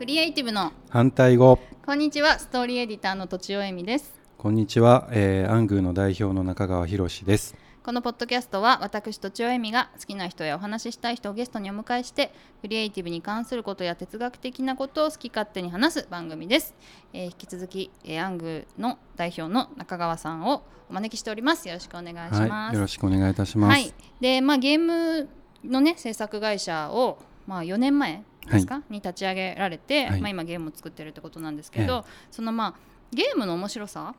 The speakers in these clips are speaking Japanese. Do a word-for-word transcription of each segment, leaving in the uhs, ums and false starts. クリエイティブの反対語。こんにちは、ストーリーエディターのとちおえみです。こんにちは、えー、アングーの代表の中川博です。このポッドキャストは私とちおえみが好きな人やお話ししたい人をゲストにお迎えしてクリエイティブに関することや哲学的なことを好き勝手に話す番組です。えー、引き続き、えー、アングーの代表の中川さんをお招きしております。よろしくお願いします、はい、よろしくお願いいたします、はい。でまあ、ゲームの、ね、制作会社を、まあ、よねんまえですか、はい、に立ち上げられて、はいまあ、今ゲームを作ってるってことなんですけど、はい、そのまあゲームの面白さ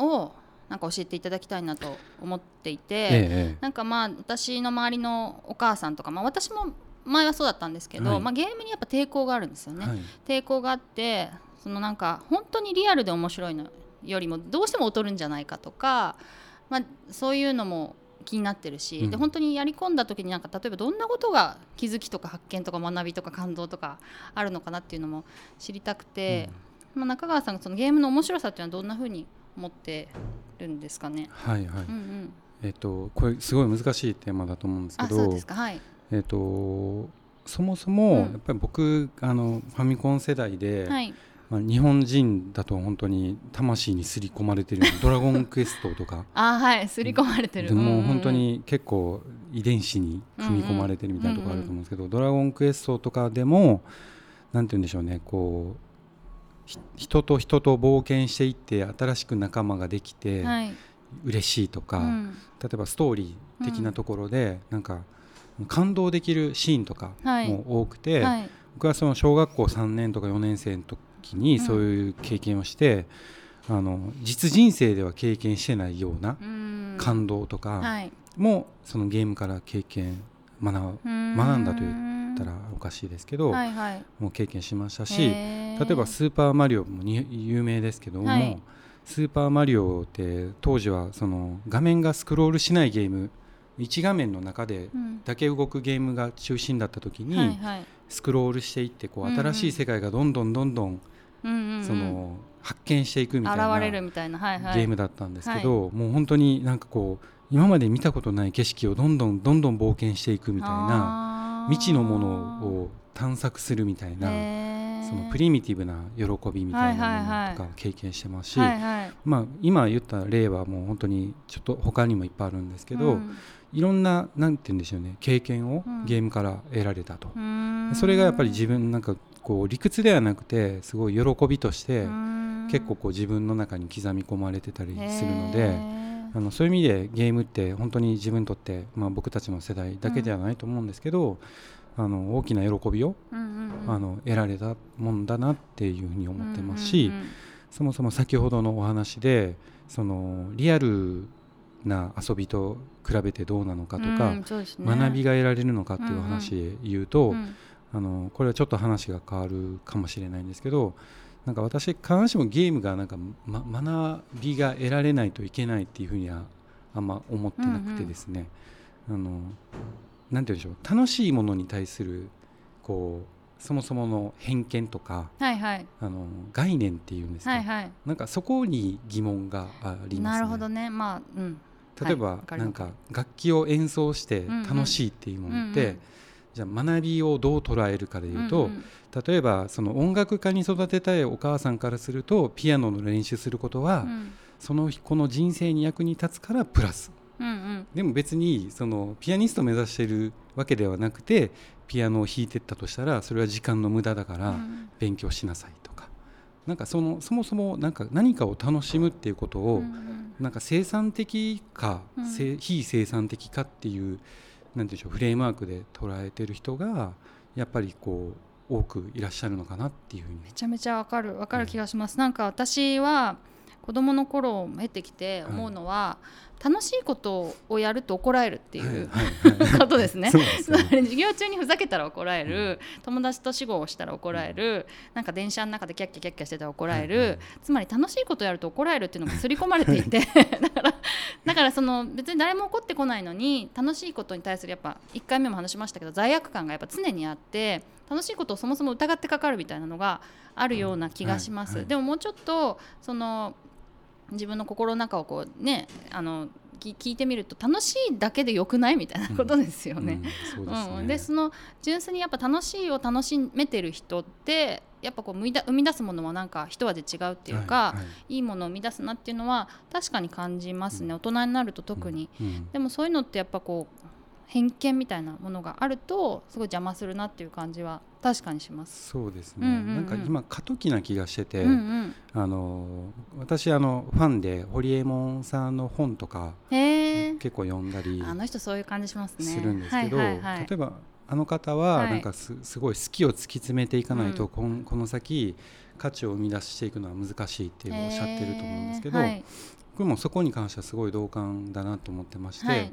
を、はいなんか教えていただきたいなと思っていて、ええ、なんかまあ私の周りのお母さんとか、まあ、私も前はそうだったんですけど、はいまあ、ゲームにやっぱ抵抗があるんですよね、はい、抵抗があってそのなんか本当にリアルで面白いのよりもどうしても劣るんじゃないかとか、まあ、そういうのも気になってるし、うん、で本当にやり込んだ時になんか例えばどんなことが気づきとか発見とか学びとか感動とかあるのかなっていうのも知りたくて、うんまあ、中川さんがそのゲームの面白さっていうのはどんな風に思ってるんですかね。はいはい、うんうんえー、とこれすごい難しいテーマだと思うんですけど、あ、そうですか、はいえー、とそもそもやっぱり僕、うん、あのファミコン世代で、はいまあ、日本人だと本当に魂にすり込まれてるドラゴンクエストとかあ、はい、すり込まれてるでも本当に結構遺伝子に組み込まれてるみたいなところあると思うんですけど、うんうん、ドラゴンクエストとかでもなんて言うんでしょうねこう人と人と冒険していって新しく仲間ができて嬉しいとか、はいうん、例えばストーリー的なところでなんか感動できるシーンとかも多くて、はいはい、僕はその小学校さんねんとかよねんせいの時にそういう経験をして、うん、あの実人生では経験してないような感動とかもそのゲームから経験 学, 学んだというたらおかしいですけど、はいはい、もう経験しましたし、例えばスーパーマリオもに有名ですけども、はい、スーパーマリオって当時はその画面がスクロールしないゲームいち画面の中でだけ動くゲームが中心だった時に、うんはいはい、スクロールしていってこう新しい世界がどんどんどんどん、うんうん、その発見していくみたいな現れるみたいな、はいはい、ゲームだったんですけど、はい、もう本当になんかこう今まで見たことない景色をどんどんどんどん冒険していくみたいな未知のものを探索するみたいなそのプリミティブな喜びみたいなものとか経験してますし、はいはいはいまあ、今言った例はもう本当にちょっと他にもいっぱいあるんですけど、うん、いろんななんて言うんでしょうね経験をゲームから得られたと、うん、それがやっぱり自分なんかこう理屈ではなくてすごい喜びとして結構こう自分の中に刻み込まれてたりするので、あのそういう意味でゲームって本当に自分にとって、まあ、僕たちの世代だけではないと思うんですけど、うん、あの大きな喜びを、うんうんうん、あの得られたもんだなっていうふうに思ってますし、うんうんうん、そもそも先ほどのお話でそのリアルな遊びと比べてどうなのかとか、うんそうですね、学びが得られるのかっていう話で言うと、うんうん、あのこれはちょっと話が変わるかもしれないんですけど、なんか私必ずしもゲームがなんか、ま、学びが得られないといけないっていうふうにはあんま思ってなくてですね、うんうん、あのなんて言うんでしょう楽しいものに対するこうそもそもの偏見とか、はいはい、あの概念っていうんですか、はいはい、なんかそこに疑問がありますね。なるほどね、まあうん、例えば、はい、なんか楽器を演奏して楽しいっていうものって、うんうんじゃあ学びをどう捉えるかでいうと、うんうん、例えばその音楽家に育てたいお母さんからするとピアノの練習することは、うん、その子の人生に役に立つからプラス、うんうん、でも別にそのピアニストを目指しているわけではなくてピアノを弾いていったとしたらそれは時間の無駄だから勉強しなさいとか、うん、なんかそのそもそもなんか何かを楽しむっていうことを、うんうん、なんか生産的か、うん、非生産的かっていうなんでしょうフレームワークで捉えてる人がやっぱりこう多くいらっしゃるのかなっていうふうにめちゃめちゃわかるわかる気がします、うん、なんか私は子供の頃を経てきて思うのは、はい、楽しいことをやると怒られるっていう、はいはいはい、ことですね。そうですね。授業中にふざけたら怒られる、うん、友達と私語をしたら怒られる、うん、なんか電車の中でキャッキャキャッキャしてたら怒られる、はいはい、つまり楽しいことをやると怒られるっていうのが刷り込まれていてだから、だからその別に誰も怒ってこないのに楽しいことに対するやっぱいっかいめも話しましたけど罪悪感がやっぱ常にあって楽しいことをそもそも疑ってかかるみたいなのがあるような気がします、うんはいはい、でももうちょっとその自分の心の中をこうねあのき聞いてみると楽しいだけでよくないみたいなことですよね。でその純粋にやっぱ楽しいを楽しめてる人ってやっぱこう生み出すものはなんか一味違うっていうか、はいはい、いいものを生み出すなっていうのは確かに感じますね、うん、大人になると特に、うんうん、でもそういうのってやっぱこう偏見みたいなものがあるとすごい邪魔するなっていう感じは確かにします。そうですね、うんうんうん、なんか今過渡期な気がしてて、うんうん、あの私あのファンでホリエモンさんの本とか結構読んだりあの人そういう感じしますねするんですけど、はいはいはい、例えばあの方はなんか す,、はい、すごい好きを突き詰めていかないと、うん、こ, んこの先価値を生み出していくのは難しいっておっしゃってると思うんですけど、はい、僕もそこに関してはすごい同感だなと思ってまして、はい、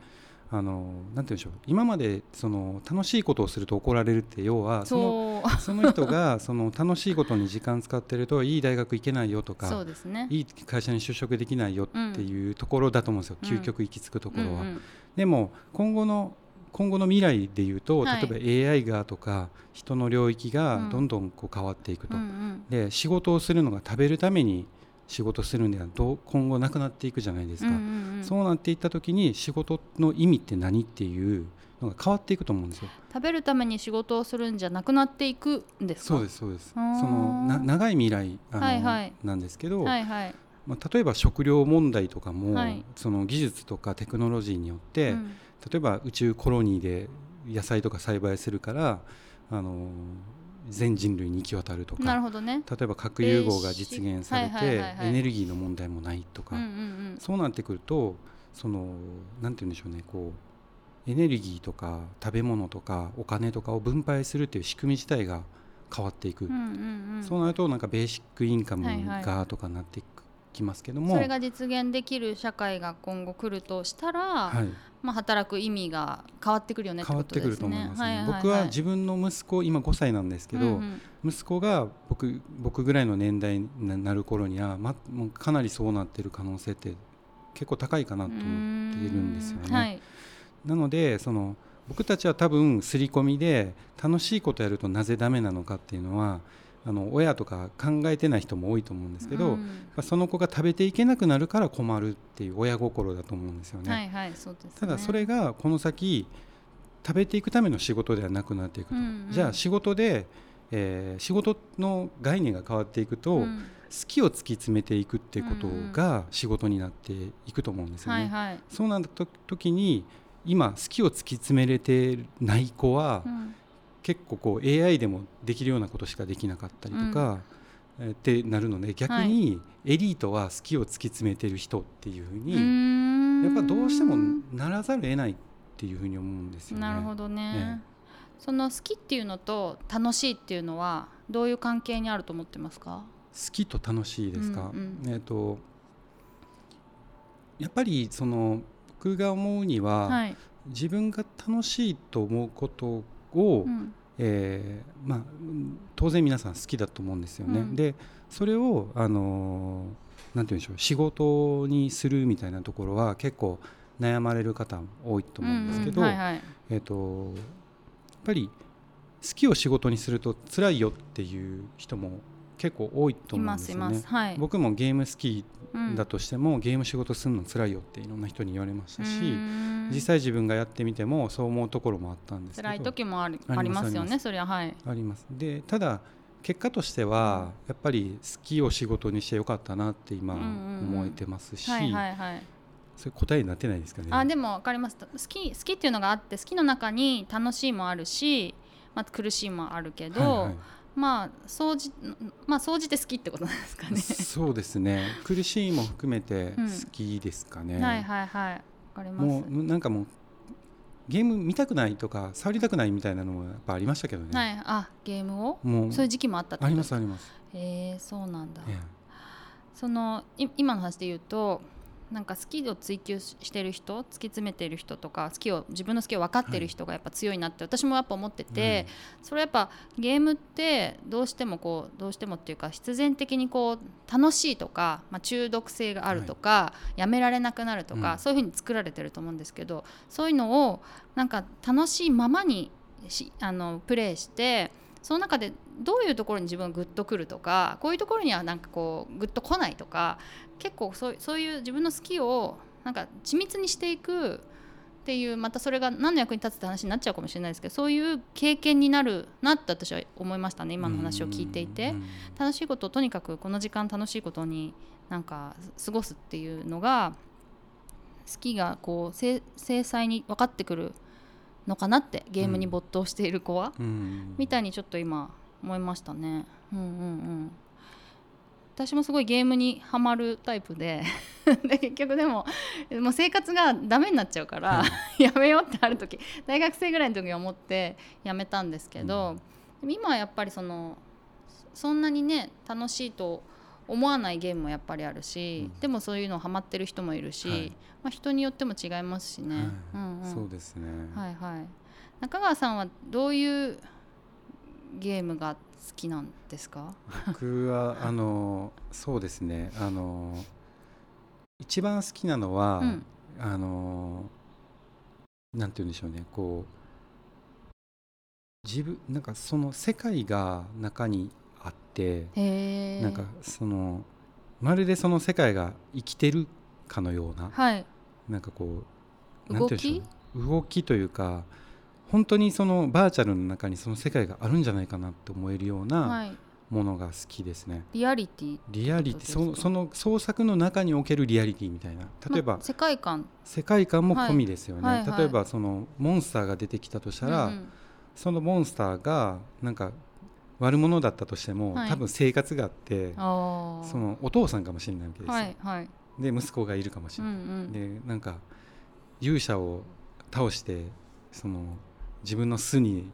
あのなんて言うんでしょう、今までその楽しいことをすると怒られるって要はその、その人がその楽しいことに時間使ってるといい大学行けないよとか、そうですね、いい会社に就職できないよっていうところだと思うんですよ、うん、究極行き着くところは、うんうん、でも今後の今後の未来でいうと、例えば エーアイ がとか人の領域がどんどんこう変わっていくと、うんうんうん、で仕事をするのが食べるために仕事するんではどう今後なくなっていくじゃないですか、うんうんうん、そうなっていった時に仕事の意味って何っていうのが変わっていくと思うんですよ。食べるために仕事をするんじゃなくなっていくんですか。そうですそうです、そのな長い未来あの、はいはい、なんですけど、はいはい、まあ、例えば食料問題とかも、はい、その技術とかテクノロジーによって、うん、例えば宇宙コロニーで野菜とか栽培するからあの全人類に行き渡るとか、なるほど、ね、例えば核融合が実現されて、はいはいはいはい、エネルギーの問題もないとか、うんうんうん、そうなってくるとそのなんて言うんでしょうね、こうエネルギーとか食べ物とかお金とかを分配するという仕組み自体が変わっていく、うんうんうん、そうなるとなんかベーシックインカムがとかなってきますけども、はいはい、それが実現できる社会が今後来るとしたら、はい、まあ、働く意味が変わってくるよねってことですね。変わってくると思いますね、はいはいはい、僕は自分の息子今ごさいなんですけど、うんうん、息子が 僕, 僕ぐらいの年代になる頃には、ま、もうかなりそうなってる可能性って結構高いかなと思っているんですよね、はい、なのでその僕たちは多分刷り込みで楽しいことやるとなぜダメなのかっていうのはあの親とか考えてない人も多いと思うんですけど、うん、その子が食べていけなくなるから困るっていう親心だと思うんですよね、はいはい、そうですね。ただそれがこの先食べていくための仕事ではなくなっていくと、うんうん、じゃあ仕事で、えー、仕事の概念が変わっていくと、うん、好きを突き詰めていくってことが仕事になっていくと思うんですよね、うんうん、はいはい、そうなった時に今好きを突き詰めれてない子は、うん、結構こう エーアイ でもできるようなことしかできなかったりとか、うん、えー、ってなるので逆にエリートは好きを突き詰めてる人っていうふうに、はい、やっぱどうしてもならざるを得ないっていうふうに思うんですよね。なるほど ね, ねその好きっていうのと楽しいっていうのはどういう関係にあると思ってますか。好きと楽しいですか、うんうん、えーと、やっぱりその僕が思うには、はい、自分が楽しいと思うことを、うん、えーまあ、当然皆さん好きだと思うんですよね、うん、でそれを、あのー、なんて言うんでしょう、仕事にするみたいなところは結構悩まれる方多いと思うんですけど、やっぱり好きを仕事にすると辛いよっていう人も結構多いと思うんですよね。いますいます、はい、僕もゲーム好きだとしても、うん、ゲーム仕事するの辛いよっていろんな人に言われましたし、実際自分がやってみてもそう思うところもあったんですけど、辛い時もある、ありますよね、そりゃ、はい、あります。でただ結果としてはやっぱり好きを仕事にしてよかったなって今思えてますし、それ答えになってないですかね。あ、でも分かります。好き、好きっていうのがあって、好きの中に楽しいもあるし、まあ、苦しいもあるけど、はいはい、まあ総じ、まあ、総じて好きってことなんですかね。そうですね、苦しいも含めて好きですかね、うん、はいはいはい、もうなんかもうゲーム見たくないとか触りたくないみたいなのもやっぱありましたけどね、はい、あ、ゲームをもうそういう時期もあったってことですか。ありますあります、えー、そうなんだ、ええ、その今の話で言うとなんか好きを追求してる人、突き詰めてる人とか好きを自分の好きを分かってる人がやっぱ強いなって私もやっぱ思ってて、うん、それやっぱゲームってどうしてもこうどうしてもっていうか必然的にこう楽しいとか、まあ、中毒性があるとか、はい、やめられなくなるとか、うん、そういうふうに作られてると思うんですけど、そういうのをなんか楽しいままにしあのプレイして、その中でどういうところに自分がグッとくるとか、こういうところにはなんかこうグッと来ないとか、結構そう、そういう自分の好きをなんか緻密にしていくっていう、またそれが何の役に立つって話になっちゃうかもしれないですけど、そういう経験になるなって私は思いましたね、今の話を聞いていて。楽しいことをとにかくこの時間楽しいことになんか過ごすっていうのが、好きがこう精細に分かってくるのかなって、ゲームに没頭している子は、うん、みたいにちょっと今思いましたね、うんうんうん、私もすごいゲームにハマるタイプ で, で結局で も, もう生活がダメになっちゃうから、うん、やめようってある時、大学生ぐらいの時に思ってやめたんですけど、うん、今はやっぱり そ, のそんなにね楽しいと思わないゲームもやっぱりあるし、うん、でもそういうのハマってる人もいるし、はい、まあ、人によっても違いますしね、はい、うんうん、そうですね、はいはい、中川さんはどういうゲームが好きなんですか？僕はあのそうですね、あの一番好きなのは、うん、あのなんて言うんでしょうね、こう自分なんかその世界が中にあって、なんかそのまるでその世界が生きてるかのような、はい、なんかこう動き動きというか、本当にそのバーチャルの中にその世界があるんじゃないかなって思えるようなものが好きですね、はい、リアリティリアリティその、その創作の中におけるリアリティみたいな、例えば、ま、世界観世界観も込みですよね、はいはいはい、例えばそのモンスターが出てきたとしたら、うんうん、そのモンスターがなんか悪者だったとしても、はい、多分生活があって、あそのお父さんかもしれないわけです、はいはい、で息子がいるかもしれない、うんうん、でなんか勇者を倒してその自分の巣に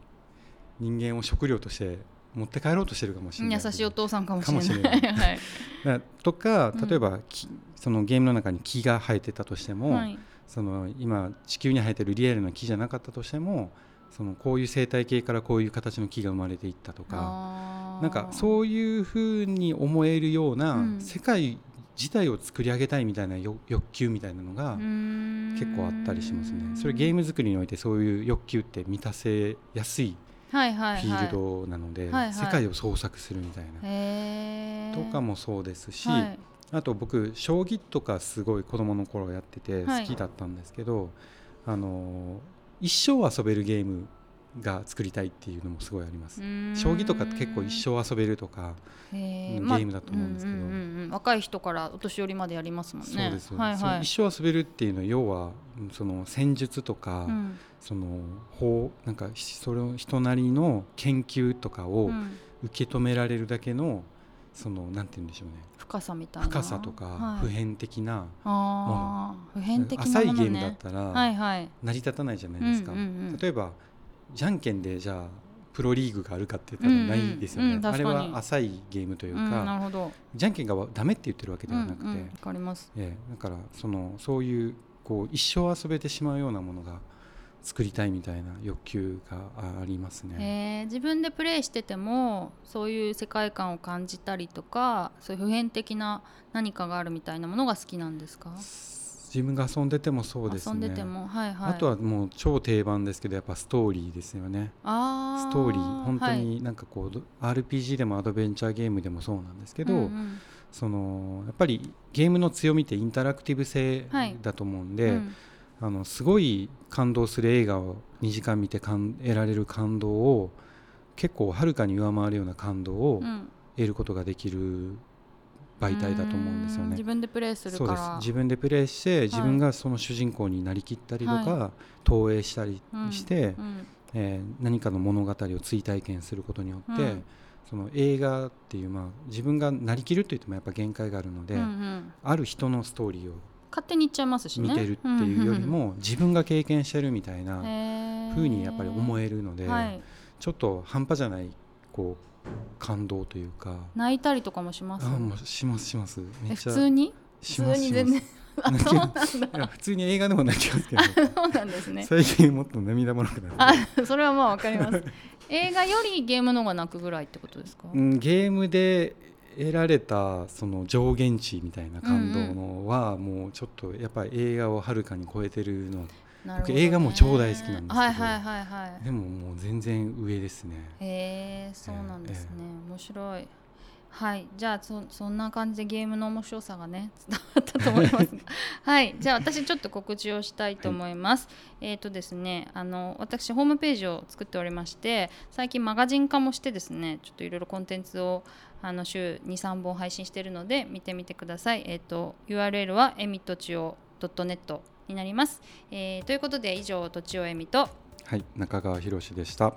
人間を食料として持って帰ろうとしてるかもしれない、優しいお父さんかもしれないかもしれない、はい、とか例えば、うん、そのゲームの中に木が生えてたとしても、はい、その今地球に生えてるリアルな木じゃなかったとしても、そのこういう生態系からこういう形の木が生まれていったとか、なんかそういうふうに思えるような、うん、世界自体を作り上げたいみたいな欲求みたいなのが結構あったりしますね。それゲーム作りにおいてそういう欲求って満たせやすいフィールドなので、世界を創作するみたいなとかもそうですし、あと僕将棋とかすごい子供の頃やってて好きだったんですけど、あの一生遊べるゲームが作りたいっていうのもすごいあります。将棋とかって結構一生遊べるとかゲームだと思うんですけど、まあうんうんうん、若い人からお年寄りまでやりますもんね。そうです、はいはい、その一生遊べるっていうのは要はその戦術とか、うん、その法なんかそれを人なりの研究とかを受け止められるだけのそのなんて言うんでしょうね、深さみたいな深さとか普遍的なもの、はい、あ普遍的なものね、浅いゲームだったら成り立たないじゃないですか、はいはいうんうんうん、例えばじゃんけんでじゃあプロリーグがあるかって言ったらないですよね、うんうん、あれは浅いゲームというか、うん、なるほど、じゃんけんがダメって言ってるわけではなくて、うんうん、分かります、ええ、だからそのそうい う, こう一生遊べてしまうようなものが作りたいみたいな欲求がありますね、えー、自分でプレイしててもそういう世界観を感じたりとか、そういう普遍的な何かがあるみたいなものが好きなんですか？自分が遊んでてもそうですね、遊んでても、はいはい、あとはもう超定番ですけどやっぱストーリーですよね。あストーリー本当になんかこう、はい、アールピージー でもアドベンチャーゲームでもそうなんですけど、うんうん、そのやっぱりゲームの強みってインタラクティブ性だと思うんで、はいうん、あのすごい感動する映画をにじかん見て得られる感動を結構はるかに上回るような感動を得ることができる媒体だと思うんですよね。自分でプレイするから。そうです、自分でプレイして自分がその主人公になりきったりとか、はい、投影したりして、うんうんえー、何かの物語を追体験することによって、うん、その映画っていう、まあ、自分がなりきるといってもやっぱ限界があるので、うんうん、ある人のストーリーを勝手に言っちゃいますしね、見てるっていうよりも自分が経験してるみたいな風にやっぱり思えるので、ちょっと半端じゃないこう感動というか。泣いたりとかもします？あもうしますします、めっちゃ。え普通にしますします。普通に全然あそうなんだ。普通に映画でも泣きますけどそうなんですね。最近もっと涙もろくなる。あそれはまあわかります映画よりゲームの方が泣くぐらいってことですか？うん、ゲームで得られたその上限値みたいな感動のはもうちょっとやっぱり映画をはるかに超えてるの、うん、僕映画も超大好きなんですけど、はいはいはいはい、でももう全然上ですね。へえそうなんですね、えー、面白い。はい、じゃあ そ, そんな感じでゲームの面白さがね伝わったと思いますはい、じゃあ私ちょっと告知をしたいと思います、はい、えーとですね、あの私ホームページを作っておりまして、最近マガジン化もしてですね、ちょっといろいろコンテンツをあの週 にさんぼん配信しているので見てみてください。えーと ユーアールエル はえみとちお .net になります、えー、ということで以上とちおえみと、はい、中川ひろしでした。